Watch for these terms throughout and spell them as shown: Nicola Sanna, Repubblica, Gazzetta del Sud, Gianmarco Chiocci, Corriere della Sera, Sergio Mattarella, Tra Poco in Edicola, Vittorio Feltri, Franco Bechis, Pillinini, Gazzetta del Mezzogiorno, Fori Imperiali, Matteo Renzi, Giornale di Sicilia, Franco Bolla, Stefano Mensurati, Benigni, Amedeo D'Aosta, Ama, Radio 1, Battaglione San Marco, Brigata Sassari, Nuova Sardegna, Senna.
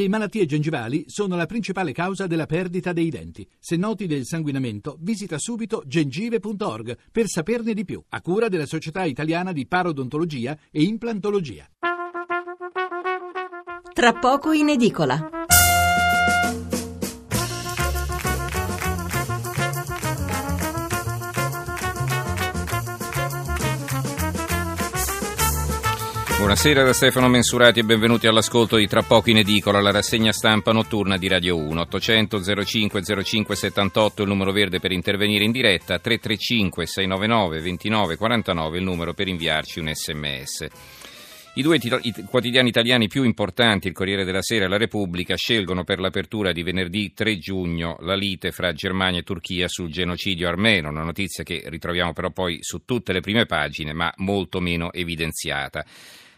Le malattie gengivali sono la principale causa della perdita dei denti. Se noti del sanguinamento, visita subito gengive.org per saperne di più, a cura della Società Italiana di Parodontologia e Implantologia. Tra poco in edicola. Buonasera da Stefano Mensurati e benvenuti all'ascolto di Tra Poco in Edicola, la rassegna stampa notturna di Radio 1. 800 05 05 78 il numero verde per intervenire in diretta, 335 699 29 49 il numero per inviarci un sms. I due quotidiani italiani più importanti, il Corriere della Sera e la Repubblica, scelgono per l'apertura di venerdì 3 giugno la lite fra Germania e Turchia sul genocidio armeno, una notizia che ritroviamo però poi su tutte le prime pagine ma molto meno evidenziata.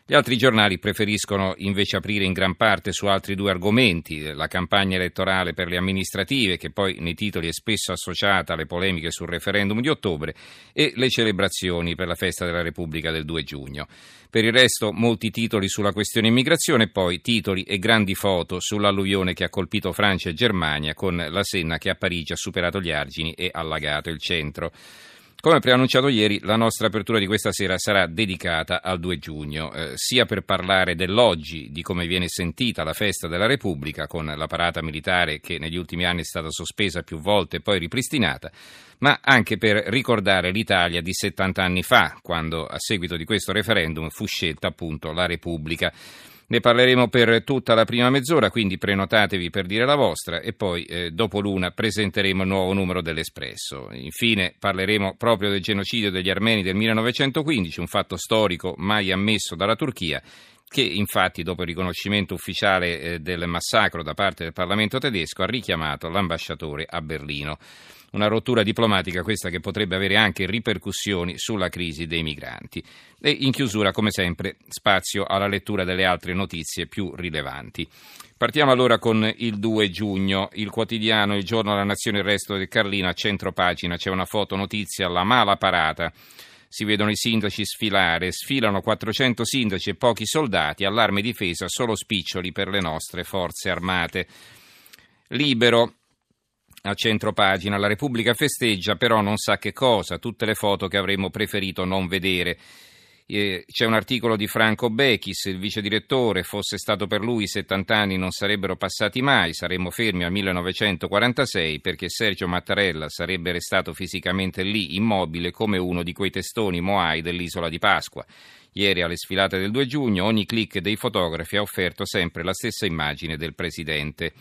Gli altri giornali preferiscono invece aprire in gran parte su altri due argomenti, la campagna elettorale per le amministrative, che poi nei titoli è spesso associata alle polemiche sul referendum di ottobre, e le celebrazioni per la festa della Repubblica del 2 giugno. Per il resto molti titoli sulla questione immigrazione, poi titoli e grandi foto sull'alluvione che ha colpito Francia e Germania, con la Senna che a Parigi ha superato gli argini e allagato il centro. Come preannunciato ieri, la nostra apertura di questa sera sarà dedicata al 2 giugno, sia per parlare dell'oggi, di come viene sentita la festa della Repubblica, con la parata militare che negli ultimi anni è stata sospesa più volte e poi ripristinata, ma anche per ricordare l'Italia di 70 anni fa, quando a seguito di questo referendum fu scelta appunto la Repubblica. Ne parleremo per tutta la prima mezz'ora, quindi prenotatevi per dire la vostra e poi dopo l'una presenteremo il nuovo numero dell'Espresso. Infine parleremo proprio del genocidio degli armeni del 1915, un fatto storico mai ammesso dalla Turchia, che infatti dopo il riconoscimento ufficiale del massacro da parte del Parlamento tedesco ha richiamato l'ambasciatore a Berlino. Una rottura diplomatica questa che potrebbe avere anche ripercussioni sulla crisi dei migranti. E in chiusura, come sempre, spazio alla lettura delle altre notizie più rilevanti. Partiamo allora con il 2 giugno. Il quotidiano Il Giorno, La Nazione, Il Resto del Carlino, a centro pagina c'è una fotonotizia, la mala parata. Si vedono i sindaci sfilare, sfilano 400 sindaci e pochi soldati, allarme difesa, solo spiccioli per le nostre forze armate. Libero. A centro pagina, la Repubblica festeggia, però non sa che cosa, tutte le foto che avremmo preferito non vedere. C'è un articolo di Franco Bechis, il vice direttore, fosse stato per lui i 70 anni non sarebbero passati mai, saremmo fermi al 1946 perché Sergio Mattarella sarebbe restato fisicamente lì, immobile, come uno di quei testoni Moai dell'isola di Pasqua. Ieri alle sfilate del 2 giugno ogni click dei fotografi ha offerto sempre la stessa immagine del presidente.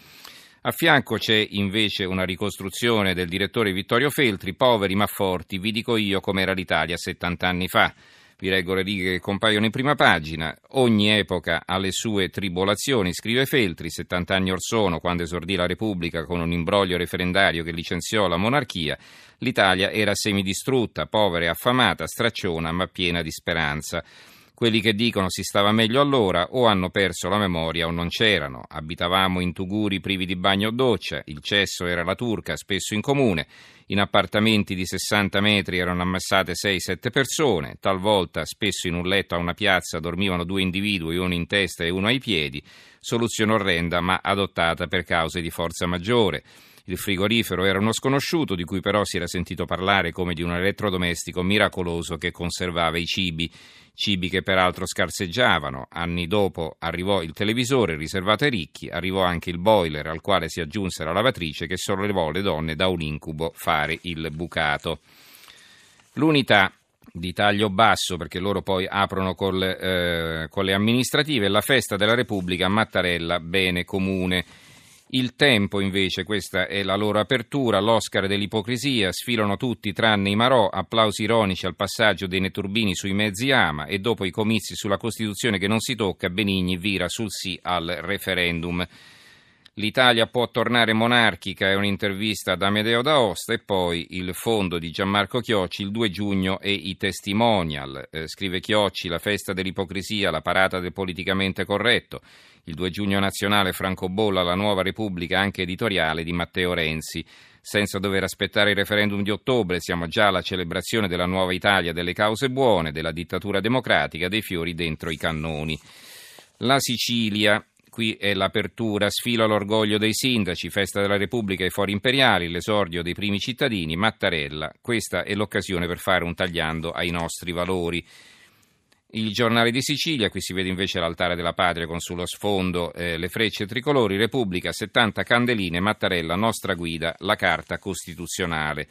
A fianco c'è invece una ricostruzione del direttore Vittorio Feltri, poveri ma forti, vi dico io com'era l'Italia 70 anni fa. Vi leggo le righe che compaiono in prima pagina. Ogni epoca ha le sue tribolazioni, scrive Feltri, 70 anni or sono, quando esordì la Repubblica con un imbroglio referendario che licenziò la monarchia, l'Italia era semidistrutta, povera e affamata, stracciona ma piena di speranza. Quelli che dicono si stava meglio allora o hanno perso la memoria o non c'erano. Abitavamo in tuguri privi di bagno o doccia, il cesso era la turca, spesso in comune, in appartamenti di 60 metri erano ammassate 6-7 persone, talvolta spesso in un letto a una piazza dormivano due individui, uno in testa e uno ai piedi, soluzione orrenda ma adottata per cause di forza maggiore. Il frigorifero era uno sconosciuto di cui però si era sentito parlare come di un elettrodomestico miracoloso che conservava i cibi che peraltro scarseggiavano. Anni dopo arrivò il televisore riservato ai ricchi, arrivò anche il boiler al quale si aggiunse la lavatrice che sollevò le donne da un incubo fare il bucato. L'Unità, di taglio basso perché loro poi aprono con le amministrative, la festa della Repubblica, Mattarella, bene comune. Il Tempo invece, questa è la loro apertura, l'Oscar dell'ipocrisia, sfilano tutti tranne i Marò, applausi ironici al passaggio dei netturbini sui mezzi Ama e dopo i comizi sulla Costituzione che non si tocca, Benigni vira sul sì al referendum. L'Italia può tornare monarchica, è un'intervista ad Amedeo D'Aosta e poi il fondo di Gianmarco Chiocci, il 2 giugno e i testimonial. Scrive Chiocci, la festa dell'ipocrisia, la parata del politicamente corretto. Il 2 giugno nazionale, Franco Bolla, la nuova Repubblica anche editoriale di Matteo Renzi. Senza dover aspettare il referendum di ottobre, siamo già alla celebrazione della nuova Italia, delle cause buone, della dittatura democratica, dei fiori dentro i cannoni. La Sicilia. qui è l'apertura, sfila l'orgoglio dei sindaci, festa della Repubblica e Fori Imperiali, l'esordio dei primi cittadini, Mattarella, questa è l'occasione per fare un tagliando ai nostri valori. Il Giornale di Sicilia, qui si vede invece l'altare della patria con sullo sfondo le frecce tricolori, Repubblica, 70 candeline, Mattarella, nostra guida, la carta costituzionale.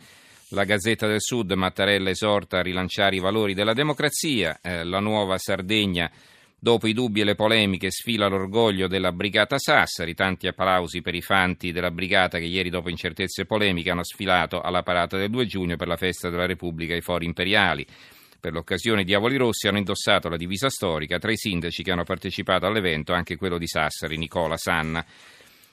La Gazzetta del Sud, Mattarella esorta a rilanciare i valori della democrazia, la Nuova Sardegna, dopo i dubbi e le polemiche, sfila l'orgoglio della Brigata Sassari, tanti applausi per i fanti della Brigata che ieri dopo incertezze e polemiche hanno sfilato alla parata del 2 giugno per la festa della Repubblica e i Fori Imperiali. Per l'occasione i diavoli rossi hanno indossato la divisa storica, tra i sindaci che hanno partecipato all'evento anche quello di Sassari, Nicola Sanna.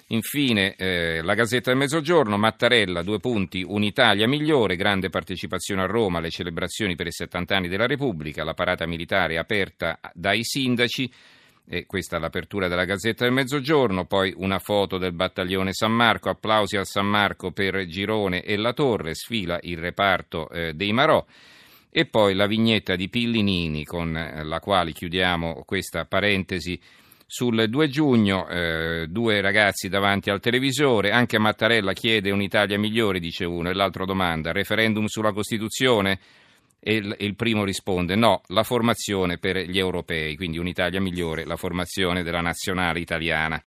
Infine la Gazzetta del Mezzogiorno, Mattarella, 2 punti, un'Italia migliore, grande partecipazione a Roma, le celebrazioni per i 70 anni della Repubblica, la parata militare aperta dai sindaci, e questa è l'apertura della Gazzetta del Mezzogiorno, poi una foto del Battaglione San Marco, applausi al San Marco per Girone e La Torre, sfila il reparto dei Marò. E poi la vignetta di Pillinini con la quale chiudiamo questa parentesi sul 2 giugno, 2 ragazzi davanti al televisore, anche Mattarella chiede un'Italia migliore, dice uno, e l'altro domanda, referendum sulla Costituzione? E il primo risponde no, la formazione per gli europei, quindi un'Italia migliore, la formazione della nazionale italiana.